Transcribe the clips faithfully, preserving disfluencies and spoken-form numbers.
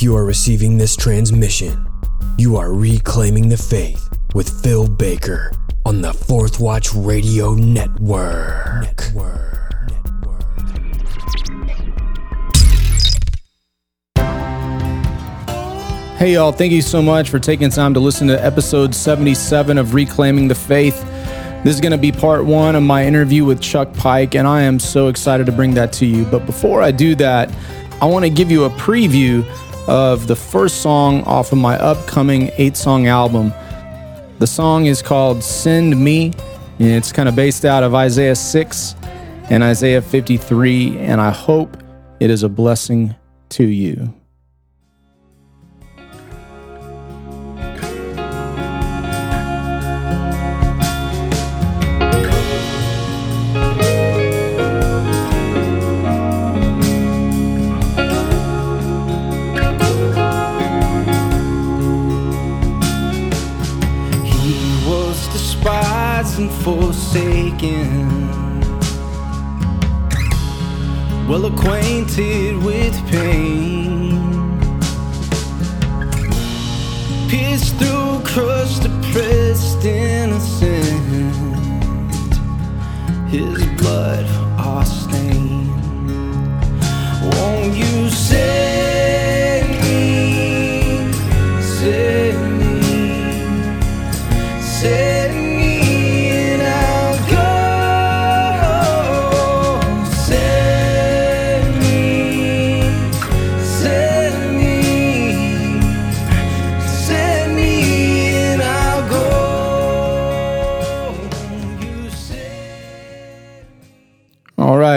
If you are receiving this transmission, you are Reclaiming the Faith with Phil Baker on the Fourth Watch Radio Network. Network. Hey y'all, thank you so much for taking time to listen to episode seventy-seven of Reclaiming the Faith. This is going to be part one of my interview with Chuck Pike, and I am so excited to bring that to you. But before I do that, I want to give you a preview of the first song off of my upcoming eight-song album. The song is called Send Me, and it's kind of based out of Isaiah six and Isaiah fifty-three, and I hope it is a blessing to you. Forsaken, well acquainted with pain, pierced through, crushed, oppressed, innocent, his blood our stain. Won't you send me, send me, send me.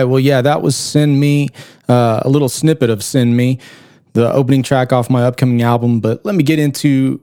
Well, yeah, that was Send Me, uh, a little snippet of Send Me, the opening track off my upcoming album. But let me get into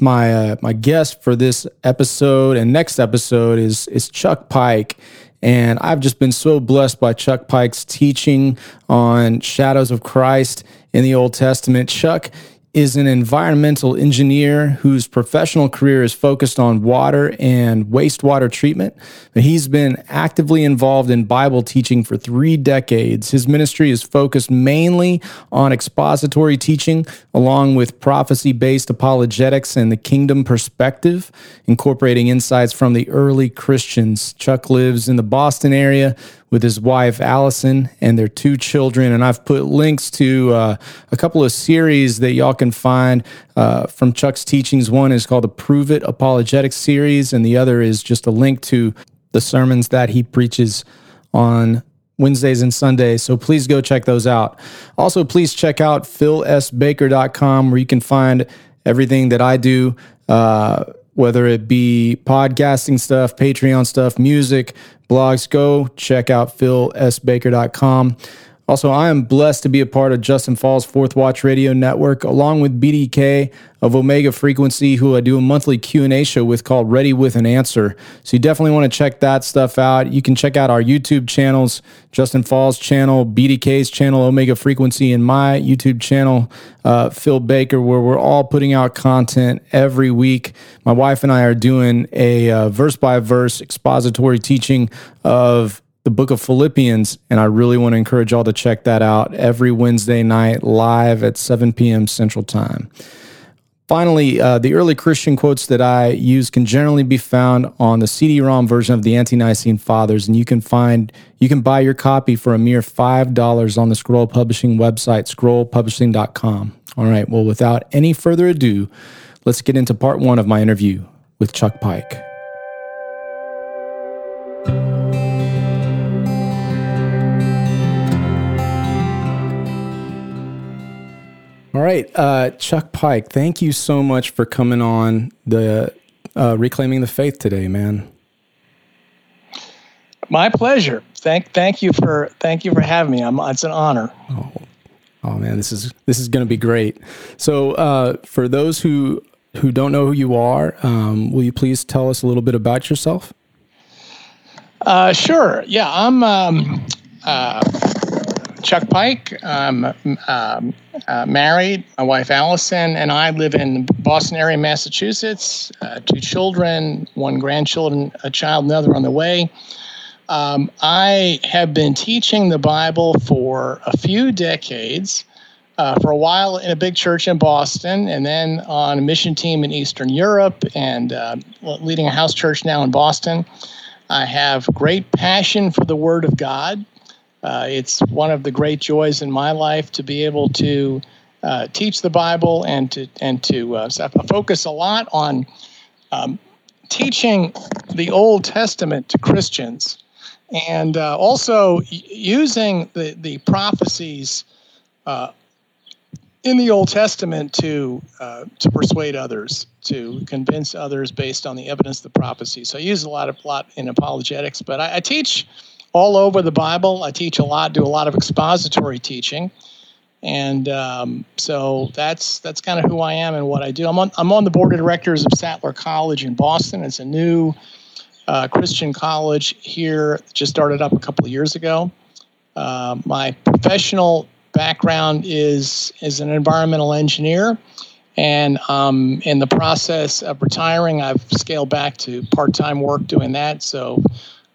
my uh, my guest for this episode and next episode is is Chuck Pike. And I've just been so blessed by Chuck Pike's teaching on shadows of Christ in the Old Testament. Chuck is an environmental engineer whose professional career is focused on water and wastewater treatment. He's been actively involved in Bible teaching for three decades. His ministry is focused mainly on expository teaching, along with prophecy-based apologetics and the kingdom perspective, incorporating insights from the early Christians. Chuck lives in the Boston area with his wife, Allison, and their two children. And I've put links to uh, a couple of series that y'all can find uh, from Chuck's teachings. One is called the Prove It Apologetics series, and the other is just a link to the sermons that he preaches on Wednesdays and Sundays. So please go check those out. Also, please check out phil s baker dot com, where you can find everything that I do, uh, whether it be podcasting stuff, Patreon stuff, music, blogs. Go check out phil s baker dot com. Also, I am blessed to be a part of Justin Falls' Fourth Watch Radio Network, along with B D K of Omega Frequency, who I do a monthly Q and A show with called Ready With an Answer. So you definitely want to check that stuff out. You can check out our YouTube channels, Justin Falls' channel, B D K's channel, Omega Frequency, and my YouTube channel, uh, Phil Baker, where we're all putting out content every week. My wife and I are doing a uh, verse-by-verse expository teaching of the book of Philippians, and I really want to encourage y'all to check that out every Wednesday night live at seven p.m. Central Time. Finally, uh, the early Christian quotes that I use can generally be found on the C D ROM version of the Ante-Nicene Fathers, and you can find you can buy your copy for a mere five dollars on the Scroll Publishing website, scroll publishing dot com. All right, well, without any further ado, let's get into part one of my interview with Chuck Pike. All right, uh, Chuck Pike, thank you so much for coming on the uh, Reclaiming the Faith today, man. My pleasure. Thank, thank you for, thank you for having me. I'm, it's an honor. Oh, oh man, this is this is going to be great. So, uh, for those who who don't know who you are, um, will you please tell us a little bit about yourself? Uh, sure. Yeah, I'm um, uh, Chuck Pike. I'm. Um, Uh, married, my wife Allison, and I live in the Boston area, Massachusetts. Uh, two children, one grandchildren, a child, another on the way. Um, I have been teaching the Bible for a few decades. uh, for a while in a big church in Boston, and then on a mission team in Eastern Europe, and uh, leading a house church now in Boston. I have great passion for the Word of God. Uh, it's one of the great joys in my life to be able to uh, teach the Bible and to and to uh, focus a lot on um, teaching the Old Testament to Christians, and uh, also using the the prophecies uh, in the Old Testament to uh, to persuade others, to convince others based on the evidence of the prophecy. So I use a lot of lot in apologetics, but I, I teach all over the Bible. I teach a lot, do a lot of expository teaching, and um, so that's that's kind of who I am and what I do. I'm on I'm on the board of directors of Sattler College in Boston. It's a new uh, Christian college here, just started up a couple of years ago. Uh, my professional background is is an environmental engineer, and um, in the process of retiring, I've scaled back to part-time work doing that. So.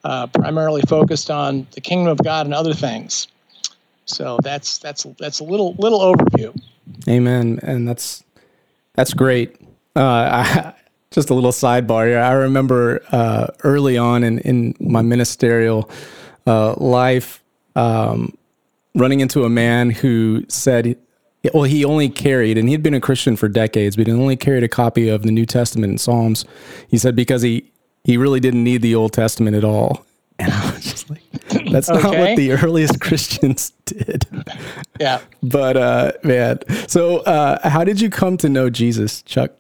Uh, primarily focused on the kingdom of God and other things. So that's that's that's a little little overview. Amen, and that's that's great. Uh, I, just a little sidebar here. I remember uh, early on in, in my ministerial uh, life, um, running into a man who said, well, he only carried, and he'd been a Christian for decades, but he only carried a copy of the New Testament and Psalms. He said because he He really didn't need the Old Testament at all. And I was just like, that's okay. Not what the earliest Christians did. Yeah. But, uh, man, so uh, how did you come to know Jesus, Chuck?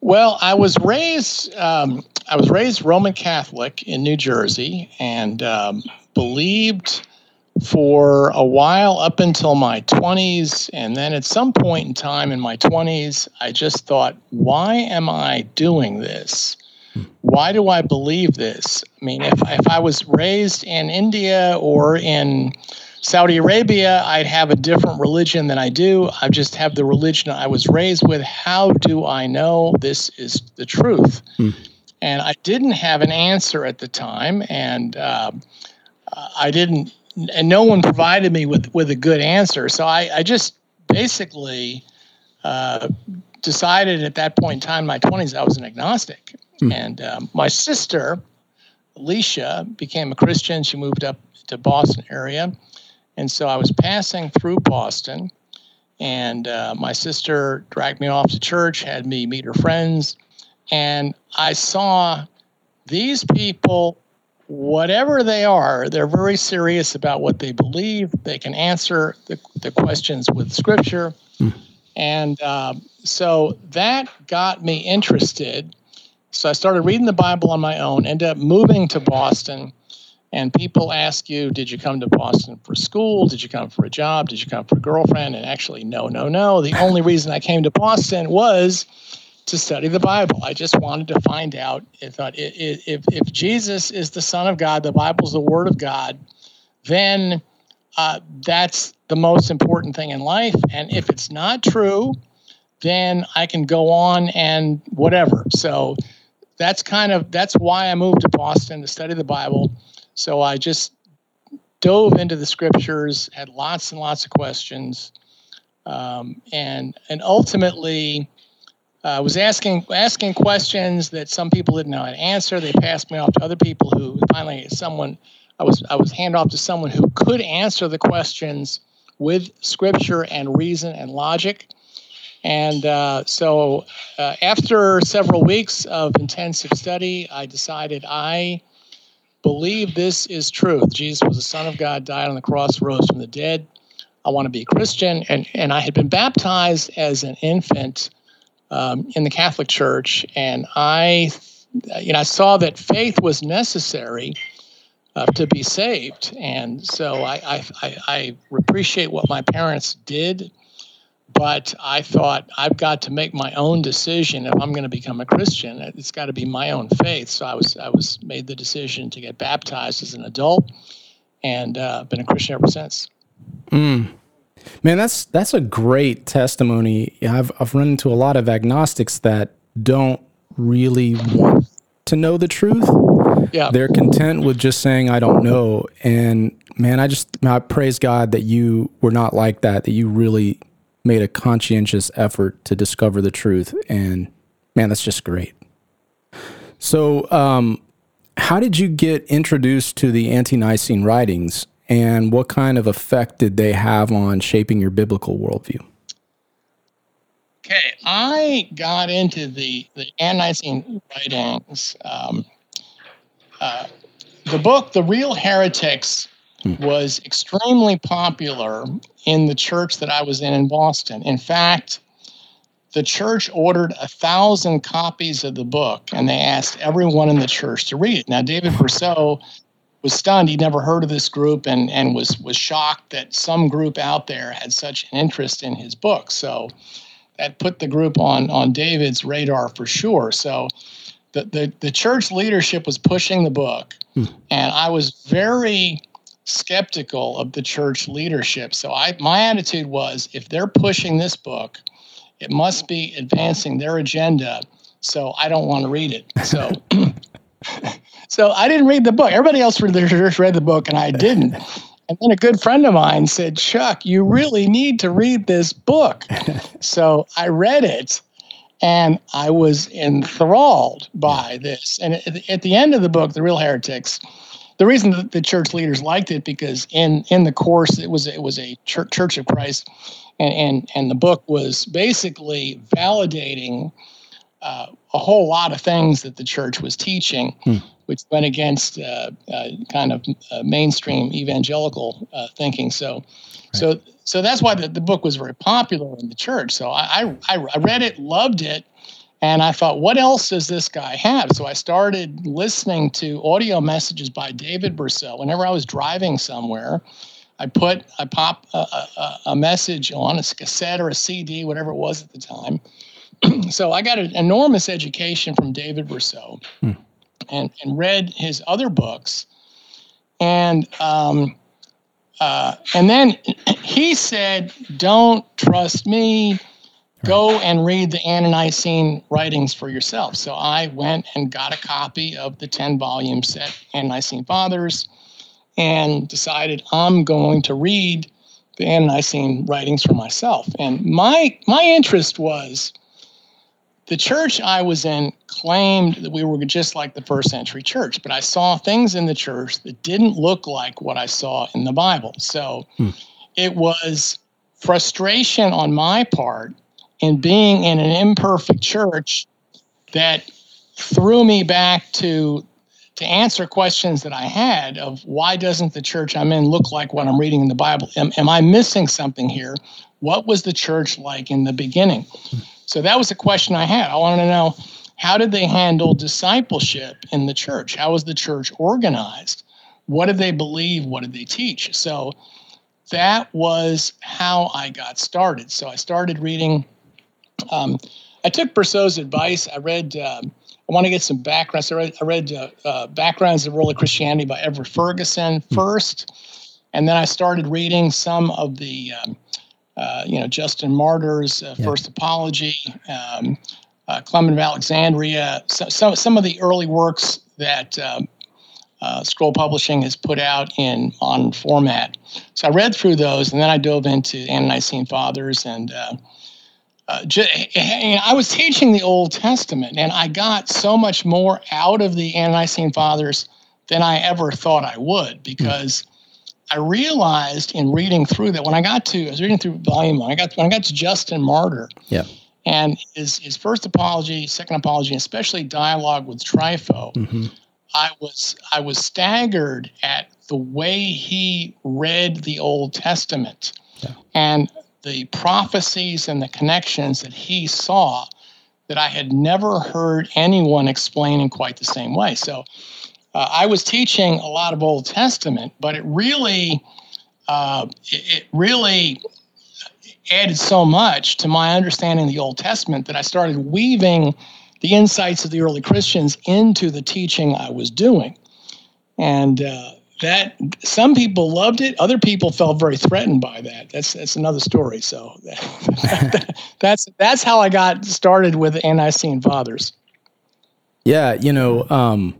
Well, I was raised um, I was raised Roman Catholic in New Jersey, and um, believed for a while up until my twenties. And then at some point in time in my twenties, I just thought, why am I doing this? Why do I believe this? I mean, if I, if I was raised in India or in Saudi Arabia, I'd have a different religion than I do. I just have the religion I was raised with. How do I know this is the truth? Hmm. And I didn't have an answer at the time, and uh, I didn't, and no one provided me with, with a good answer. So I, I just basically uh, decided at that point in time in my twenties I was an agnostic. And um, my sister, Alicia, became a Christian. She moved up to Boston area. And so I was passing through Boston, and uh, my sister dragged me off to church, had me meet her friends. And I saw these people, whatever they are, they're very serious about what they believe. They can answer the, the questions with Scripture. Mm. And uh, so that got me interested. So I started reading the Bible on my own, ended up moving to Boston, and people ask you, did you come to Boston for school? Did you come for a job? Did you come for a girlfriend? And actually, no, no, no. The only reason I came to Boston was to study the Bible. I just wanted to find out if, if, if Jesus is the Son of God, the Bible's the Word of God, then uh, that's the most important thing in life. And if it's not true, then I can go on and whatever. So That's kind of, that's why I moved to Boston, to study the Bible. So I just dove into the Scriptures, had lots and lots of questions, um, and and ultimately I uh, was asking asking questions that some people didn't know how to answer. They passed me off to other people who finally someone I was I was handed off to someone who could answer the questions with Scripture and reason and logic. And uh, so uh, after several weeks of intensive study, I decided I believe this is truth. Jesus was the Son of God, died on the cross, rose from the dead. I want to be a Christian. And, and I had been baptized as an infant um, in the Catholic Church. And I, you know, I saw that faith was necessary uh, to be saved. And so I, I, I, I appreciate what my parents did. But I thought, I've got to make my own decision if I'm going to become a Christian. It's got to be my own faith. So I was I was made the decision to get baptized as an adult, and uh, been a Christian ever since. Mm. Man, that's that's a great testimony. I've I've run into a lot of agnostics that don't really want to know the truth, Yeah. They're content with just saying, I don't know. And man, I just, I praise God that you were not like that, that you really made a conscientious effort to discover the truth. And man, that's just great. So, um, how did you get introduced to the Ante-Nicene writings, and what kind of effect did they have on shaping your biblical worldview? Okay, I got into the, the Ante-Nicene writings. Um, uh, the book, The Real Heretics, hmm. was extremely popular in the church that I was in in Boston. In fact, the church ordered a thousand copies of the book, and they asked everyone in the church to read it. Now, David Brousseau was stunned. He'd never heard of this group and, and was, was shocked that some group out there had such an interest in his book. So that put the group on, on David's radar for sure. So the, the, the church leadership was pushing the book, hmm. and I was very skeptical of the church leadership. So I my attitude was, if they're pushing this book, it must be advancing their agenda, so I don't want to read it. So so I didn't read the book. Everybody else read the, read the book, and I didn't. And then a good friend of mine said, Chuck, you really need to read this book. So I read it, and I was enthralled by this. And at the end of the book, The Real Heretics, the reason that the church leaders liked it, because in, in the course, it was it was a church, Church of Christ, and, and, and the book was basically validating uh, a whole lot of things that the church was teaching, hmm. which went against uh, uh, kind of uh, mainstream evangelical uh, thinking. So, right. so, so that's why the, the book was very popular in the church. So I, I, I read it, loved it. And I thought, what else does this guy have? So I started listening to audio messages by David Brousseau. Whenever I was driving somewhere, I put, I pop a, a, a message on, a cassette or a C D, whatever it was at the time. So I got an enormous education from David Brousseau hmm. and, and read his other books. And um, uh, and then he said, don't trust me. Go and read the Ante-Nicene writings for yourself. So I went and got a copy of the ten-volume set, Ante-Nicene Fathers, and decided I'm going to read the Ante-Nicene writings for myself. And my my interest was, the church I was in claimed that we were just like the first century church, but I saw things in the church that didn't look like what I saw in the Bible. So hmm. it was frustration on my part in being in an imperfect church that threw me back to to answer questions that I had of, why doesn't the church I'm in look like what I'm reading in the Bible? Am, am I missing something here? What was the church like in the beginning? So that was a question I had. I wanted to know, how did they handle discipleship in the church? How was the church organized? What did they believe? What did they teach? So that was how I got started. So I started reading. Um, I took Brousseau's advice. I read, um, I want to get some background. So I read, I read uh, uh, Backgrounds of Early Christianity by Everett Ferguson first. And then I started reading some of the, um, uh, you know, Justin Martyr's uh, yeah. First Apology, um, uh, Clement of Alexandria, so, so, some of the early works that um, uh, Scroll Publishing has put out in on format. So I read through those, and then I dove into Ante-Nicene Fathers and uh, Uh, I was teaching the Old Testament, and I got so much more out of the Ante-Nicene Fathers than I ever thought I would, because I realized in reading through that when I got to, I was reading through volume one, I got, when I got to Justin Martyr yeah. and his, his First Apology, Second Apology, especially Dialogue with Trypho, mm-hmm. I was I was staggered at the way he read the Old Testament. Yeah. And the prophecies and the connections that he saw that I had never heard anyone explain in quite the same way. So uh, I was teaching a lot of Old Testament, but it really, uh, it, it really added so much to my understanding of the Old Testament that I started weaving the insights of the early Christians into the teaching I was doing. And, uh, that some people loved it, other people felt very threatened by that. That's that's another story. So that, that's that's how I got started with Ante-Nicene Fathers. Yeah, you know, um,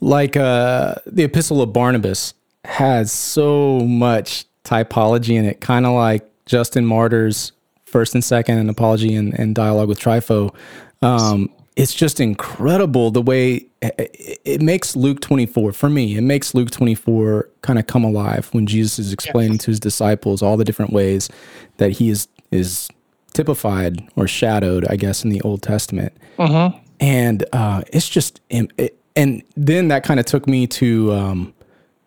Like uh, the Epistle of Barnabas has so much typology in it, kind of like Justin Martyr's First and Second and Apology and, and Dialogue with Trypho. Um, it's just incredible the way it, it makes Luke twenty-four, for me, it makes Luke twenty-four kind of come alive when Jesus is explaining yes. to his disciples all the different ways that he is is typified or shadowed, I guess, in the Old Testament. Mm-hmm. And uh, it's just... It, and then that kind of took me to... Um,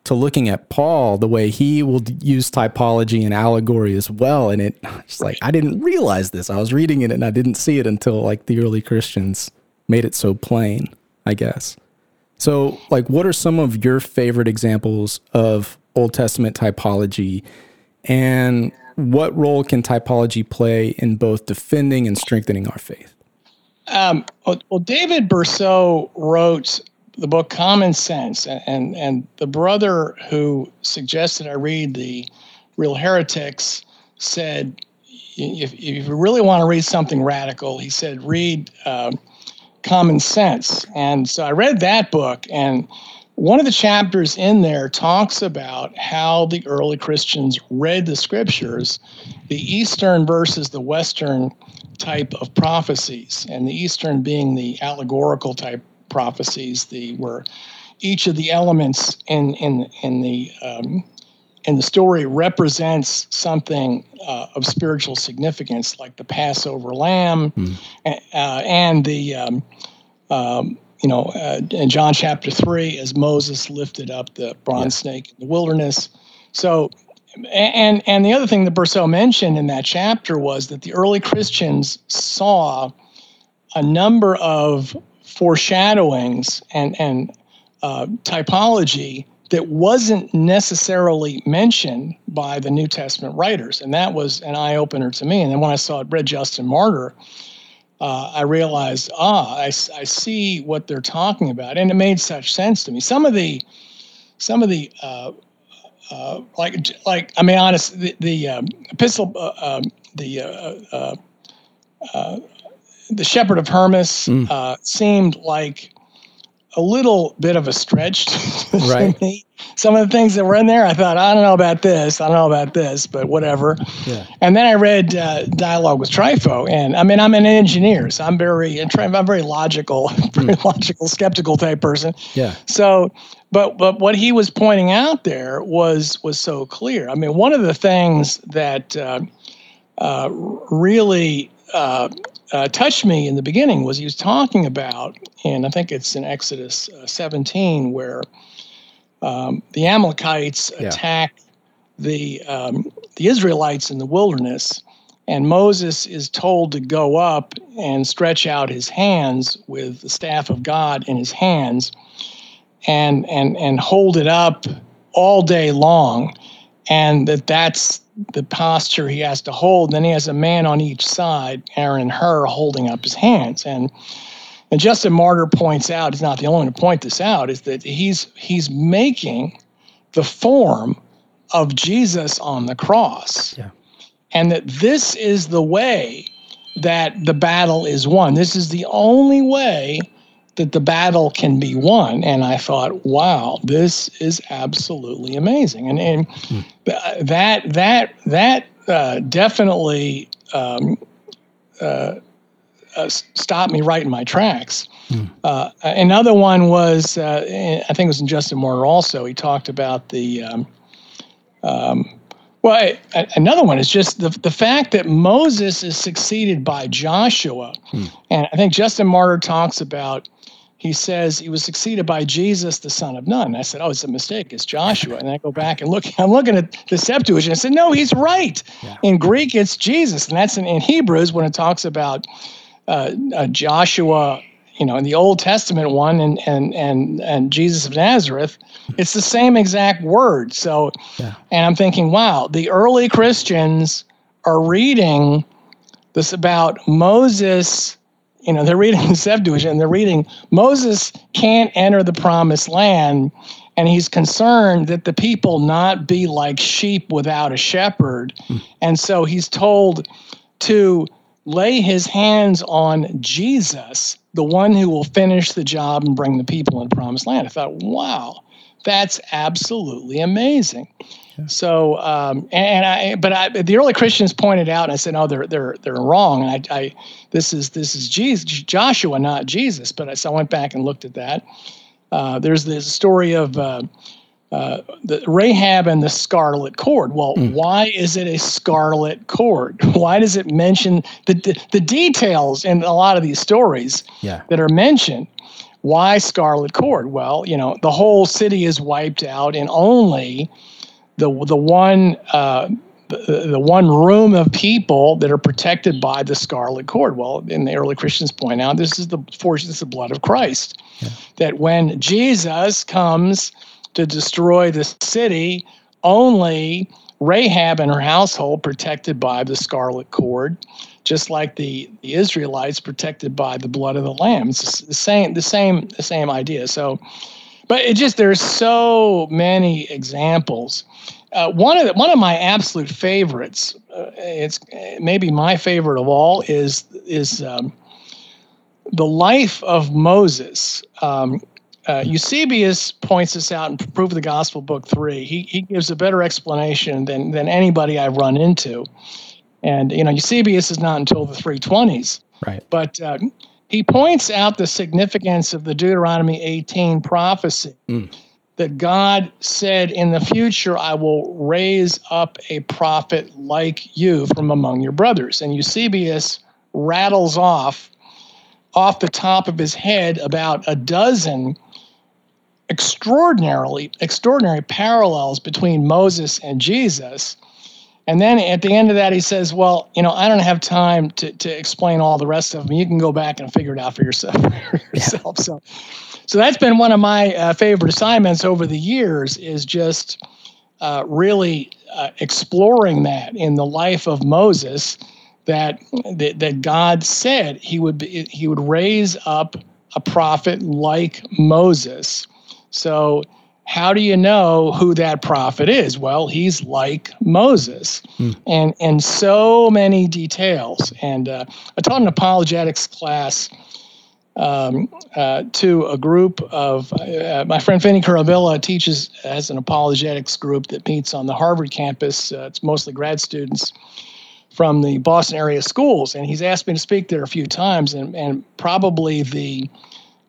to looking at Paul, the way he will use typology and allegory as well. And it just like, I didn't realize this. I was reading it and I didn't see it until like the early Christians made it so plain, I guess. So like, what are some of your favorite examples of Old Testament typology, and what role can typology play in both defending and strengthening our faith? Um, well, David Brousseau wrote the book Common Sense, and, and and the brother who suggested I read The Real Heretics said, if, if you really want to read something radical, he said, read uh, Common Sense. And so I read that book, and one of the chapters in there talks about how the early Christians read the scriptures, the Eastern versus the Western type of prophecies, and the Eastern being the allegorical type prophecies, the where each of the elements in in in the um, in the story represents something uh, of spiritual significance, like the Passover lamb, mm. uh, and the um, um, you know uh, in John chapter three, as Moses lifted up the bronze yeah. snake in the wilderness. So, and and the other thing that Brousseau mentioned in that chapter was that the early Christians saw a number of foreshadowings and and uh, typology that wasn't necessarily mentioned by the New Testament writers, and that was an eye opener to me. And then when I saw it, read Justin Martyr, uh, I realized, ah, I, I see what they're talking about, and it made such sense to me. Some of the, some of the, uh, uh, like like I mean, honest, the, the um, epistle, uh, um, the. Uh, uh, uh, The Shepherd of Hermas mm. uh, seemed like a little bit of a stretch to right. me. Some of the things that were in there, I thought, I don't know about this, I don't know about this, but whatever. Yeah. And then I read uh, Dialogue with Trypho, and I mean, I'm an engineer, so I'm very, I'm very logical, very mm. logical, skeptical type person. Yeah. So, but but what he was pointing out there was was so clear. I mean, one of the things that uh, uh, really Uh, uh, touched me in the beginning was he was talking about, and I think it's in Exodus uh, seventeen, where um, the Amalekites yeah. attack the um, the Israelites in the wilderness, and Moses is told to go up and stretch out his hands with the staff of God in his hands, and and and hold it up all day long, and that that's the posture he has to hold. Then he has a man on each side, Aaron and Hur, holding up his hands. And and Justin Martyr points out, he's not the only one to point this out, is that he's he's making the form of Jesus on the cross. Yeah. And that this is the way that the battle is won. This is the only way that the battle can be won. And I thought, wow, this is absolutely amazing. And and mm. th- that that that uh, definitely um, uh, uh, stopped me right in my tracks. Mm. Uh, another one was, uh, I think it was in Justin Martyr also, he talked about the, um, um, well, I, I, another one is just the the fact that Moses is succeeded by Joshua. Mm. And I think Justin Martyr talks about, he says he was succeeded by Jesus, the son of Nun. I said, oh, it's a mistake. It's Joshua. And I go back and look. I'm looking at the Septuagint. I said, no, he's right. Yeah. In Greek, it's Jesus. And that's in, in Hebrews when it talks about uh, uh, Joshua, you know, in the Old Testament one, and and and and Jesus of Nazareth. It's the same exact word. So, yeah. And I'm thinking, wow, the early Christians are reading this about Moses. You know, they're reading the Septuagint, and they're reading, Moses can't enter the promised land, and he's concerned that the people not be like sheep without a shepherd. Mm. And so he's told to lay his hands on Jesus, the one who will finish the job and bring the people in the promised land. I thought, wow, that's absolutely amazing. Yeah. So, um, and I, but I, the early Christians pointed out, and I said, no, they're they're they're wrong. And I, I this is this is Jesus, Joshua, not Jesus. But I, so I went back and looked at that. Uh, there's this story of uh, uh, the Rahab and the scarlet cord. Well, mm. why is it a scarlet cord? Why does it mention the the, the details in a lot of these stories yeah. that are mentioned? Why scarlet cord? Well, you know, the whole city is wiped out, and only the the one uh, the, the one room of people that are protected by the scarlet cord. Well, and the early Christians point out this is the force, this is the blood of Christ. Yeah. That when Jesus comes to destroy the city, only Rahab and her household protected by the scarlet cord, just like the, the Israelites protected by the blood of the Lamb. It's the same, the same, the same idea. So, but it just there's so many examples. Uh, one of the, one of my absolute favorites, uh, it's maybe my favorite of all, is is. Um, The Life of Moses. Um, uh, Eusebius points this out in Proof of the Gospel, Book three. He he gives a better explanation than than anybody I've run into. And, you know, Eusebius is not until the three twenties. Right. But uh, he points out the significance of the Deuteronomy eighteen prophecy mm. that God said, in the future, I will raise up a prophet like you from among your brothers. And Eusebius rattles off off the top of his head about a dozen extraordinarily, extraordinary parallels between Moses and Jesus. And then at the end of that, he says, well, you know, I don't have time to, to explain all the rest of them. You can go back and figure it out for yourself. For yourself. Yeah. So, so that's been one of my uh, favorite assignments over the years, is just uh, really uh, exploring that in the Life of Moses. That, that that God said he would be, he would raise up a prophet like Moses. So how do you know who that prophet is? Well, he's like Moses, hmm. and and so many details. And uh, I taught an apologetics class um, uh, to a group of uh, my friend Finney Curavilla teaches as an apologetics group that meets on the Harvard campus. Uh, it's mostly grad students from the Boston area schools, and he's asked me to speak there a few times, and, and probably the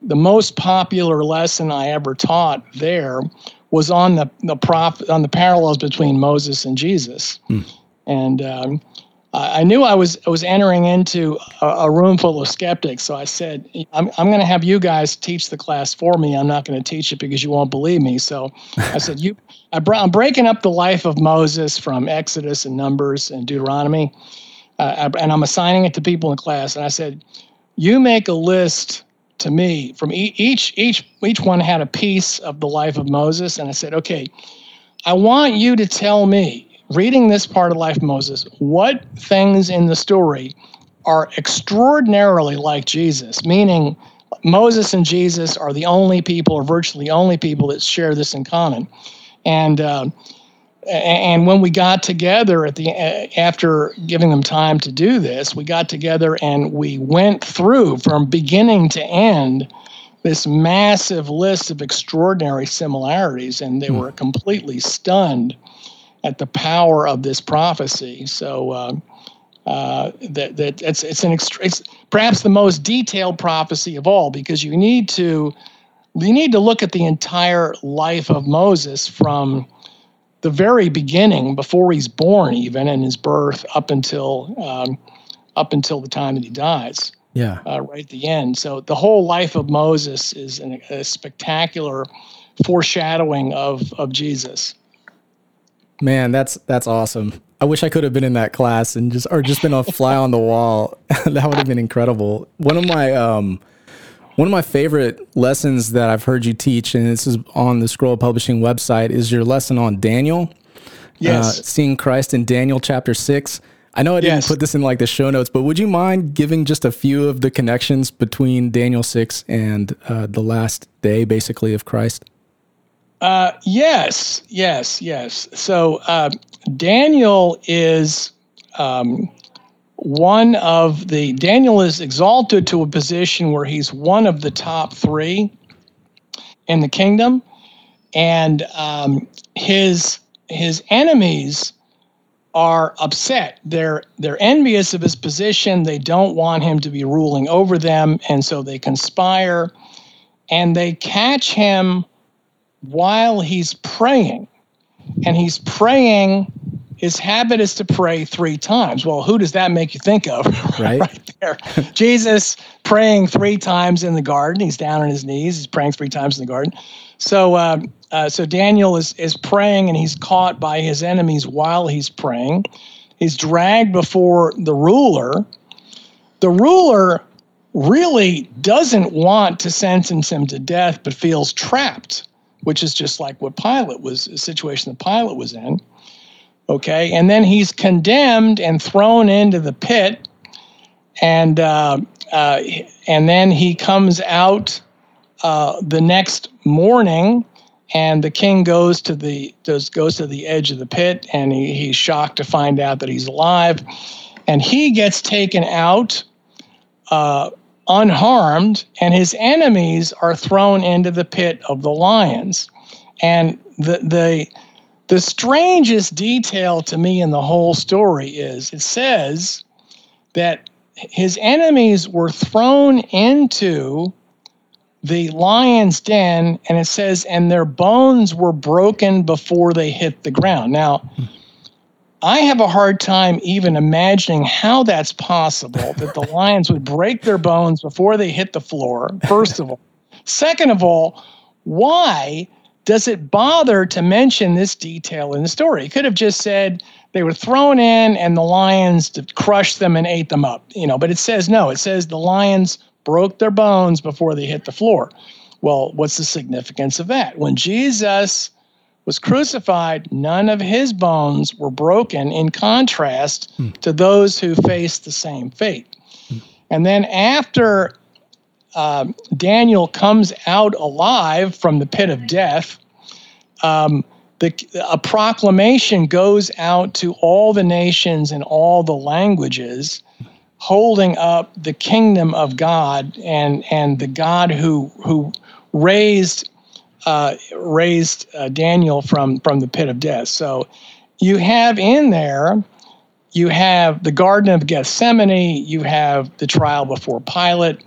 the most popular lesson I ever taught there was on the the prof, on the parallels between Moses and Jesus. Hmm. And um, I, I knew I was I was entering into a, a room full of skeptics, so I said, I'm I'm going to have you guys teach the class for me. I'm not going to teach it because you won't believe me. So I said, you. I br- I'm breaking up the Life of Moses from Exodus and Numbers and Deuteronomy, uh, I, and I'm assigning it to people in class. And I said, you make a list to me from e- each, each, each one had a piece of the Life of Moses. And I said, okay, I want you to tell me, reading this part of Life of Moses, what things in the story are extraordinarily like Jesus, meaning Moses and Jesus are the only people, or virtually only people, that share this in common. And uh, and when we got together at the after giving them time to do this, we got together and we went through from beginning to end this massive list of extraordinary similarities, and they were completely stunned at the power of this prophecy. So uh, uh, that that it's it's an extra, it's perhaps the most detailed prophecy of all, because you need to. You need to look at the entire life of Moses from the very beginning, before he's born, even, and his birth, up until um, up until the time that he dies. Yeah, uh, right at the end. So the whole life of Moses is an, a spectacular foreshadowing of of Jesus. Man, that's that's awesome. I wish I could have been in that class and just or just been a fly on the wall. That would have been incredible. One of my um. One of my favorite lessons that I've heard you teach, and this is on the Scroll Publishing website, is your lesson on Daniel. Yes. Uh, seeing Christ in Daniel chapter six. I know I didn't yes. put this in like the show notes, but would you mind giving just a few of the connections between Daniel six and uh, the last day, basically, of Christ? Uh, yes, yes, yes. So uh, Daniel is um, one of the, Daniel is exalted to a position where he's one of the top three in the kingdom, and um, his his enemies are upset. They're they're envious of his position. They don't want him to be ruling over them, and so they conspire, and they catch him while he's praying. And he's praying. His habit is to pray three times. Well, who does that make you think of? Right, right there. Jesus praying three times in the garden. He's down on his knees. He's praying three times in the garden. So uh, uh, so Daniel is, is praying, and he's caught by his enemies while he's praying. He's dragged before the ruler. The ruler really doesn't want to sentence him to death, but feels trapped, which is just like what Pilate was, a situation that Pilate was in. Okay, and then he's condemned and thrown into the pit, and uh, uh, and then he comes out uh, the next morning, and the king goes to the goes, goes to the edge of the pit, and he, he's shocked to find out that he's alive, and he gets taken out uh, unharmed, and his enemies are thrown into the pit of the lions, and the the. The strangest detail to me in the whole story is it says that his enemies were thrown into the lion's den, and it says, and their bones were broken before they hit the ground. Now, I have a hard time even imagining how that's possible, that the lions would break their bones before they hit the floor, first of all. Second of all, why does it bother to mention this detail in the story? It could have just said they were thrown in and the lions crushed them and ate them up, you know, but it says no. It says the lions broke their bones before they hit the floor. Well, what's the significance of that? When Jesus was crucified, none of his bones were broken, in contrast hmm. to those who faced the same fate. Hmm. And then after Um, Daniel comes out alive from the pit of death, um, the, a proclamation goes out to all the nations and all the languages, holding up the kingdom of God and and the God who who raised uh, raised uh, Daniel from from the pit of death. So you have in there, you have the Garden of Gethsemane, you have the trial before Pilate.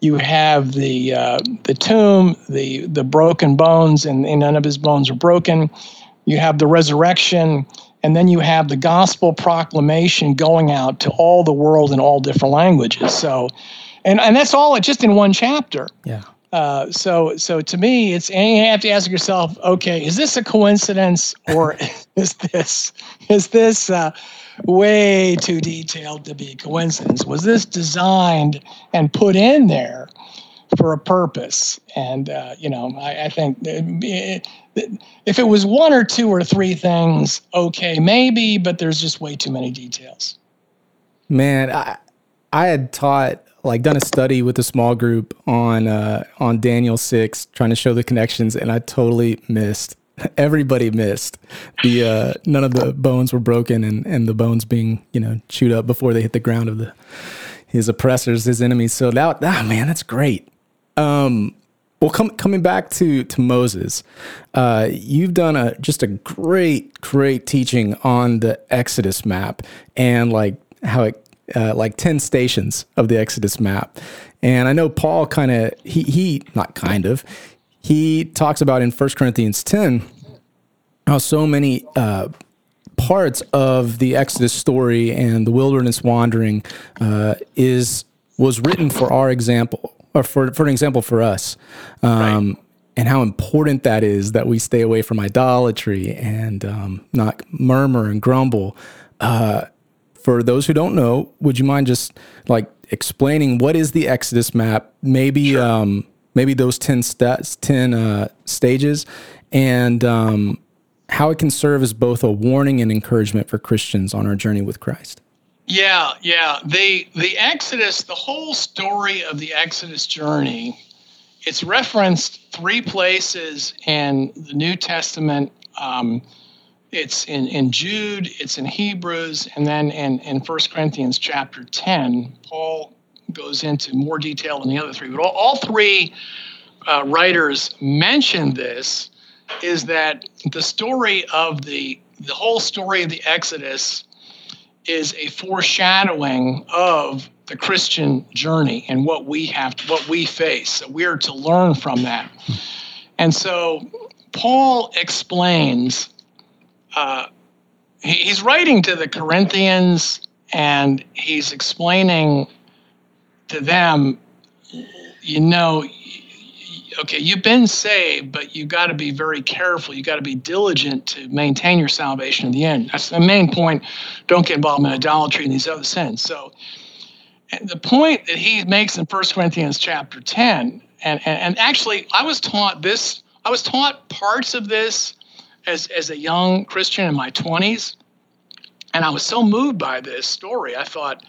You have the uh, the tomb, the the broken bones, and, and none of his bones are broken. You have the resurrection, and then you have the gospel proclamation going out to all the world in all different languages. So, and, and that's all just in one chapter. Yeah. Uh, so so to me, it's, and you have to ask yourself, okay, is this a coincidence, or is this is this uh, way too detailed to be coincidence? Was this designed and put in there for a purpose? And uh, you know, I, I think it, it, if it was one or two or three things, okay, maybe, but there's just way too many details. Man, I I had taught. like done a study with a small group on uh, on Daniel six, trying to show the connections, and I totally missed. Everybody missed the uh, none of the bones were broken, and, and the bones being you know chewed up before they hit the ground of the his oppressors, his enemies. So that ah man, that's great. Um, well, com- coming back to to Moses, uh, you've done a just a great great teaching on the Exodus map and like how it. Uh, like ten stations of the Exodus map. And I know Paul kind of, he, he, not kind of, he talks about in First Corinthians ten, how so many uh, parts of the Exodus story and the wilderness wandering uh, is, was written for our example, or for, for an example for us. Um, right. And how important that is, that we stay away from idolatry and um, not murmur and grumble. Uh, For those who don't know, would you mind just like explaining what is the Exodus map? Maybe, sure. um, maybe those ten steps, ten uh, stages, and um, how it can serve as both a warning and encouragement for Christians on our journey with Christ. Yeah, yeah. The the Exodus, the whole story of the Exodus journey, it's referenced three places in the New Testament. Um, It's in, in Jude, it's in Hebrews, and then in, in First Corinthians chapter ten, Paul goes into more detail than the other three. But all, all three uh, writers mention this, is that the story of the, the whole story of the Exodus is a foreshadowing of the Christian journey and what we have, what we face. So we are to learn from that. And so Paul explains, uh, he, he's writing to the Corinthians and he's explaining to them, you know, okay, you've been saved, but you've got to be very careful. You've got to be diligent to maintain your salvation in the end. That's the main point. Don't get involved in idolatry and these other sins. So and the point that he makes in First Corinthians chapter ten, and, and, and actually I was taught this, I was taught parts of this as, as a young Christian in my twenties, and I was so moved by this story. I thought,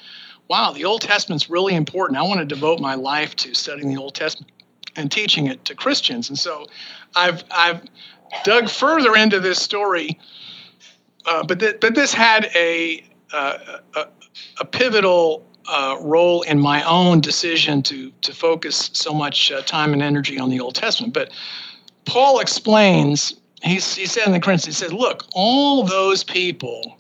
wow, the Old Testament's really important. I want to devote my life to studying the Old Testament and teaching it to Christians. And so I've I've dug further into this story, uh, but, th- but this had a, uh, a, a pivotal uh, role in my own decision to, to focus so much uh, time and energy on the Old Testament. But Paul explains, he's, he said in the Corinthians, he said, look, all those people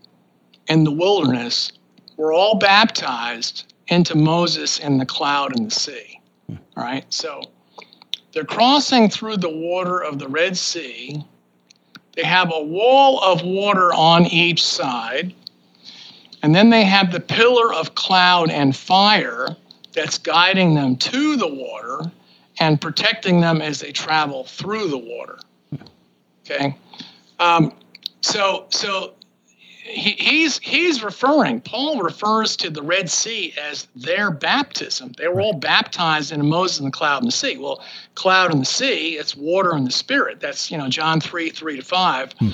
in the wilderness were all baptized into Moses in the cloud and the sea, all right? So they're crossing through the water of the Red Sea. They have a wall of water on each side. And then they have the pillar of cloud and fire that's guiding them to the water and protecting them as they travel through the water. Okay? Um, so so he, he's he's referring, Paul refers to the Red Sea as their baptism. They were all baptized in Moses in the cloud and the sea. Well, cloud and the sea, it's water and the spirit. That's, you know, John three, three to five. Hmm.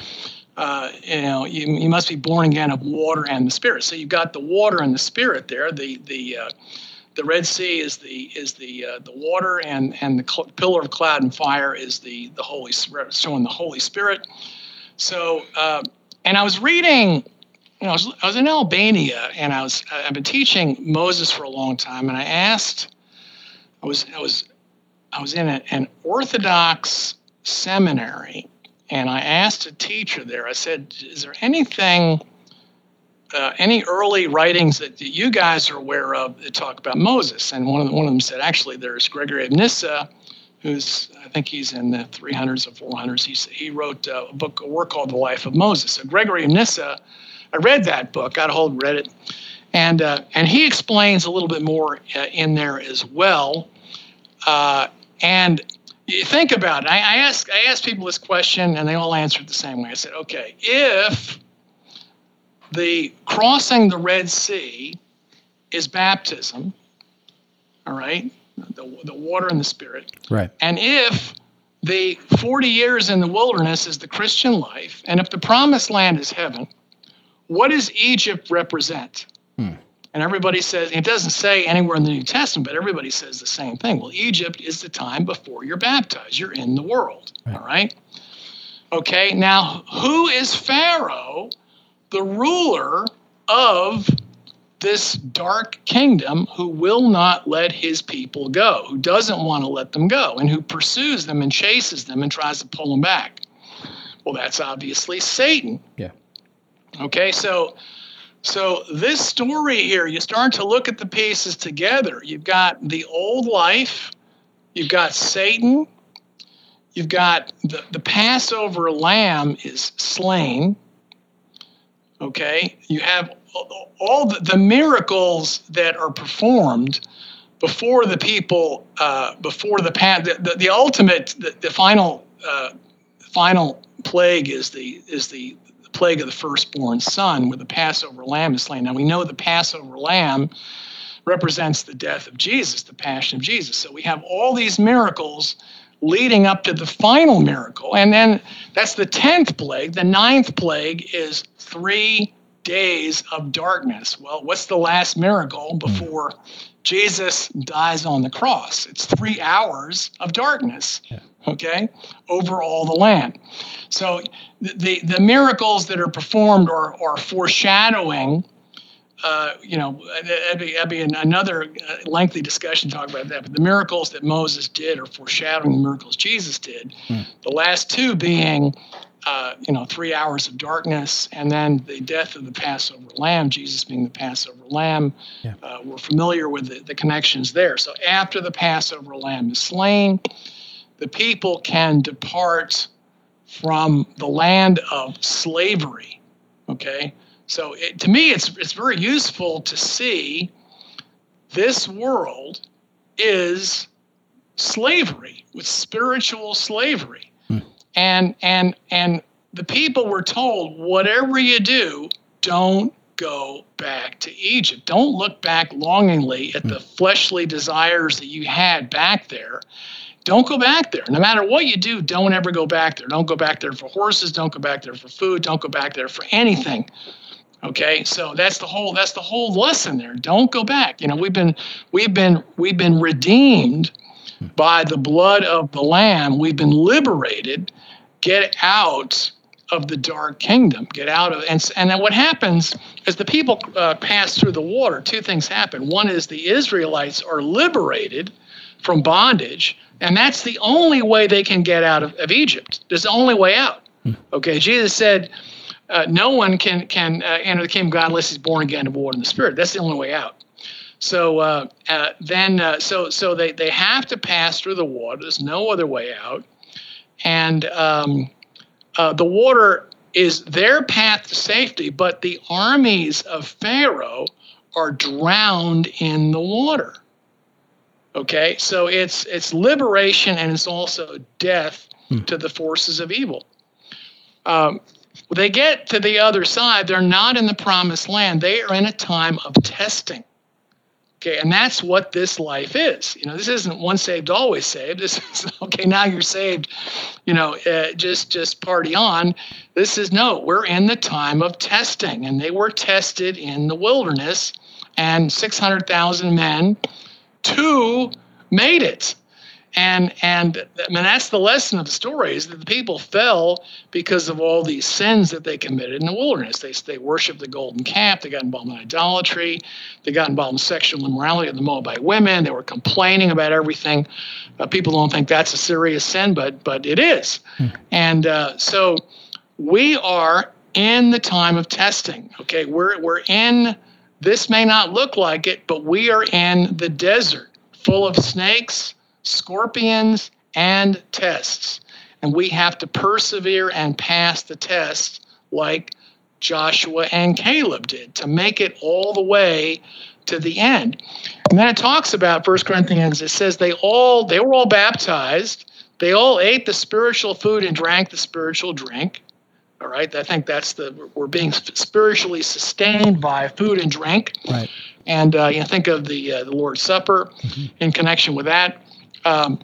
Uh, you know, you, you must be born again of water and the Spirit. So you've got the water and the Spirit there. The the uh, the Red Sea is the is the uh, the water, and and the cl- pillar of cloud and fire is the the Holy Spirit, showing the Holy Spirit. So uh, and I was reading, you know, I was, I was in Albania, and I was I've been teaching Moses for a long time, and I asked, I was I was I was in a, an Orthodox seminary. And I asked a teacher there, I said, is there anything, uh, any early writings that, that you guys are aware of that talk about Moses? And one of, the, one of them said, actually, there's Gregory of Nyssa, who's, I think he's in the three hundreds or four hundreds. He, he wrote a book, a work called The Life of Moses. So Gregory of Nyssa, I read that book, got a hold, read it. And, uh, and he explains a little bit more uh, in there as well. Uh, and... You think about it. I, I asked I asked people this question, and they all answered the same way. I said, okay, if the crossing the Red Sea is baptism, all right, the, the water and the Spirit, right, and if the forty years in the wilderness is the Christian life, and if the promised land is heaven, what does Egypt represent? Hmm. And everybody says, it doesn't say anywhere in the New Testament, but everybody says the same thing. Well, Egypt is the time before you're baptized. You're in the world, right. All right? Okay, now who is Pharaoh, the ruler of this dark kingdom, who will not let his people go, who doesn't want to let them go, and who pursues them and chases them and tries to pull them back? Well, that's obviously Satan. Yeah. Okay, so... So this story here, you start to look at the pieces together. You've got the old life, you've got Satan, you've got the, the Passover lamb is slain, okay? You have all the, the miracles that are performed before the people, uh, before the, the, the ultimate, the, the final uh, final plague is the is the, plague of the firstborn son, where the Passover lamb is slain. Now, we know the Passover lamb represents the death of Jesus, the passion of Jesus. So we have all these miracles leading up to the final miracle. And then that's the tenth plague. The ninth plague is three days of darkness. Well, what's the last miracle before Jesus dies on the cross? It's three hours of darkness, okay, over all the land. So the the miracles that are performed are, are foreshadowing. Uh, you know, that'd be, that'd be another lengthy discussion to talk about that. But the miracles that Moses did are foreshadowing the miracles Jesus did. Hmm. The last two being, uh, you know, three hours of darkness, and then the death of the Passover lamb, Jesus being the Passover lamb. Yeah. Uh, we're familiar with the, the connections there. So after the Passover lamb is slain, the people can depart from the land of slavery, okay? So it, to me, it's it's very useful to see this world is slavery, with spiritual slavery. Hmm. And and and the people were told, whatever you do, don't go back to Egypt. Don't look back longingly at hmm. the fleshly desires that you had back there. Don't go back there. No matter what you do, don't ever go back there. Don't go back there for horses. Don't go back there for food. Don't go back there for anything. Okay, so that's the whole that's the whole lesson there. Don't go back. You know, we've been we've been we've been redeemed by the blood of the Lamb. We've been liberated. Get out of the dark kingdom. Get out of and and then what happens is the people uh, pass through the water. Two things happen. One is the Israelites are liberated from bondage, and that's the only way they can get out of, of Egypt. There's the only way out. Okay, Jesus said, Uh, no one can can uh, enter the kingdom of God unless he's born again of water and the Spirit. That's the only way out. So uh, uh, then, uh, so so they, they have to pass through the water. There's no other way out, and um, uh, the water is their path to safety. But the armies of Pharaoh are drowned in the water. Okay, so it's it's liberation and it's also death hmm. to the forces of evil. Um, They get to the other side. They're not in the promised land. They are in a time of testing. Okay, and that's what this life is. You know, this isn't once saved, always saved. This is, okay, now you're saved, you know, uh, just, just party on. This is, no, we're in the time of testing. And they were tested in the wilderness, and six hundred thousand men, two made it. And and I mean, that's the lesson of the story, is that the people fell because of all these sins that they committed in the wilderness. They they worshipped the golden calf. They got involved in idolatry. They got involved in sexual immorality of the Moabite women. They were complaining about everything. Uh, people don't think that's a serious sin, but but it is. Hmm. And uh, so we are in the time of testing. Okay, we're we're in. This may not look like it, but we are in the desert, full of snakes, scorpions, and tests. And we have to persevere and pass the tests like Joshua and Caleb did to make it all the way to the end. And then it talks about First Corinthians. It says they all they were all baptized. They all ate the spiritual food and drank the spiritual drink. All right. I think that's the, we're being spiritually sustained by food and drink. Right. And uh, you know, think of the, uh, the Lord's Supper mm-hmm. in connection with that. Um,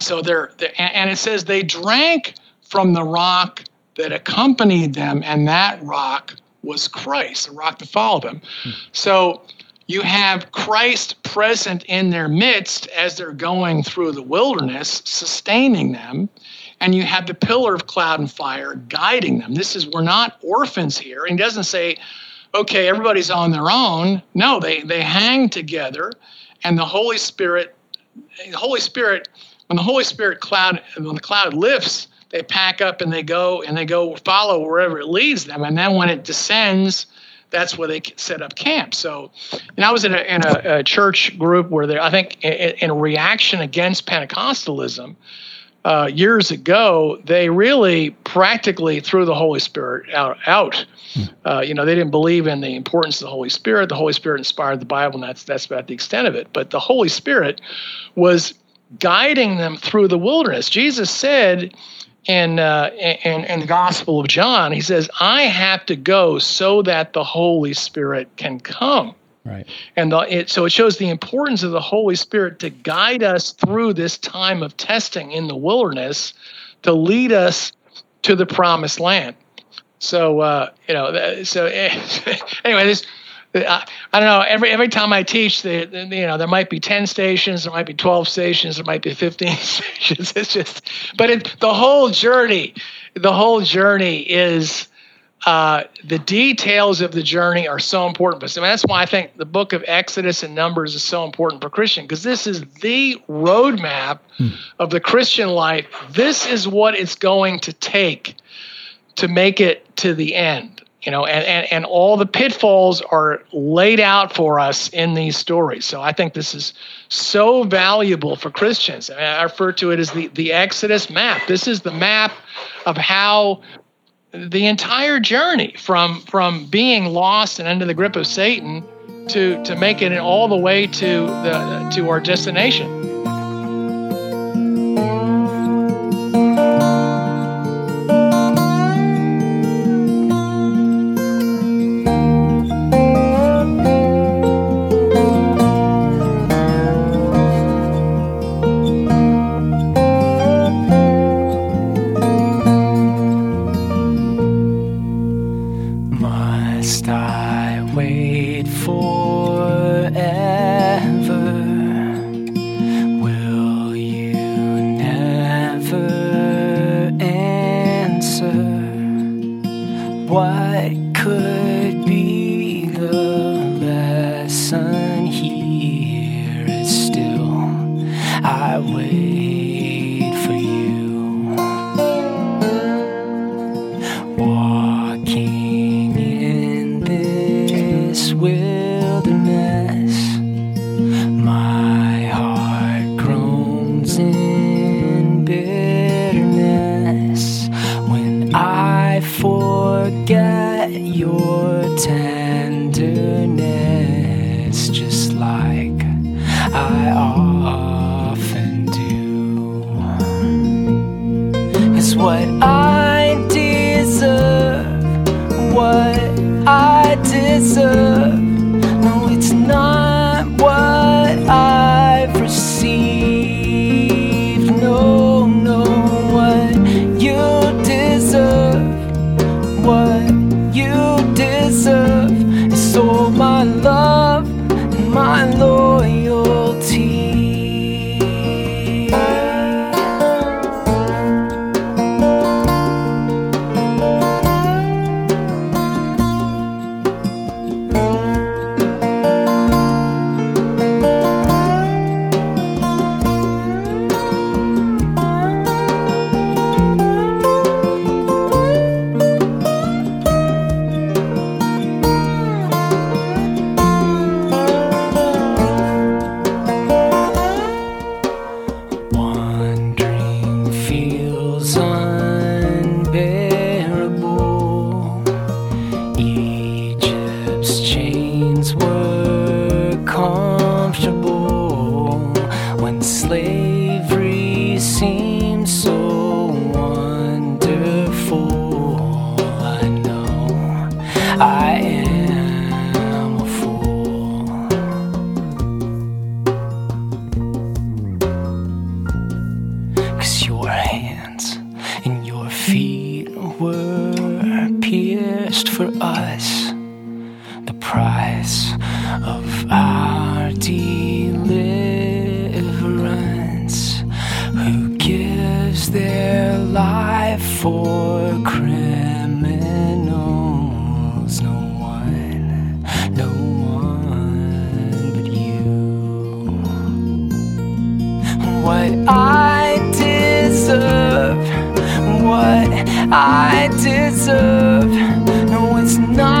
so they're, they're, and it says they drank from the rock that accompanied them, and that rock was Christ, the rock that followed them. Hmm. So you have Christ present in their midst as they're going through the wilderness, sustaining them, and you have the pillar of cloud and fire guiding them. This is, we're not orphans here. And he doesn't say, okay, everybody's on their own. No, they, they hang together, and the Holy Spirit The Holy Spirit, when the Holy Spirit cloud, when the cloud lifts, they pack up and they go and they go follow wherever it leads them. And then when it descends, that's where they set up camp. So, and I was in a in a, a church group where they, I think, in, in a reaction against Pentecostalism uh, years ago, they really practically threw the Holy Spirit out. out. Uh, you know, they didn't believe in the importance of the Holy Spirit. The Holy Spirit inspired the Bible, and that's that's about the extent of it. But the Holy Spirit was guiding them through the wilderness. Jesus said in uh, in, in the Gospel of John, he says, "I have to go so that the Holy Spirit can come." Right. And the, it, so it shows the importance of the Holy Spirit to guide us through this time of testing in the wilderness, to lead us to the promised land. So uh, you know, so anyway, this I, I don't know. Every every time I teach, the, the, you know, there might be ten stations, there might be twelve stations, there might be fifteen stations. It's just, but it, the whole journey, the whole journey is. Uh, the details of the journey are so important. But I mean, that's why I think the book of Exodus and Numbers is so important for Christians, because this is the roadmap hmm. of the Christian life. This is what it's going to take to make it to the end. You know, and, and, and all the pitfalls are laid out for us in these stories. So I think this is so valuable for Christians. I mean, I refer to it as the, the Exodus map. This is the map of how the entire journey from from being lost and under the grip of Satan to to make it all the way to the to our destination. I deserve, no, it's not.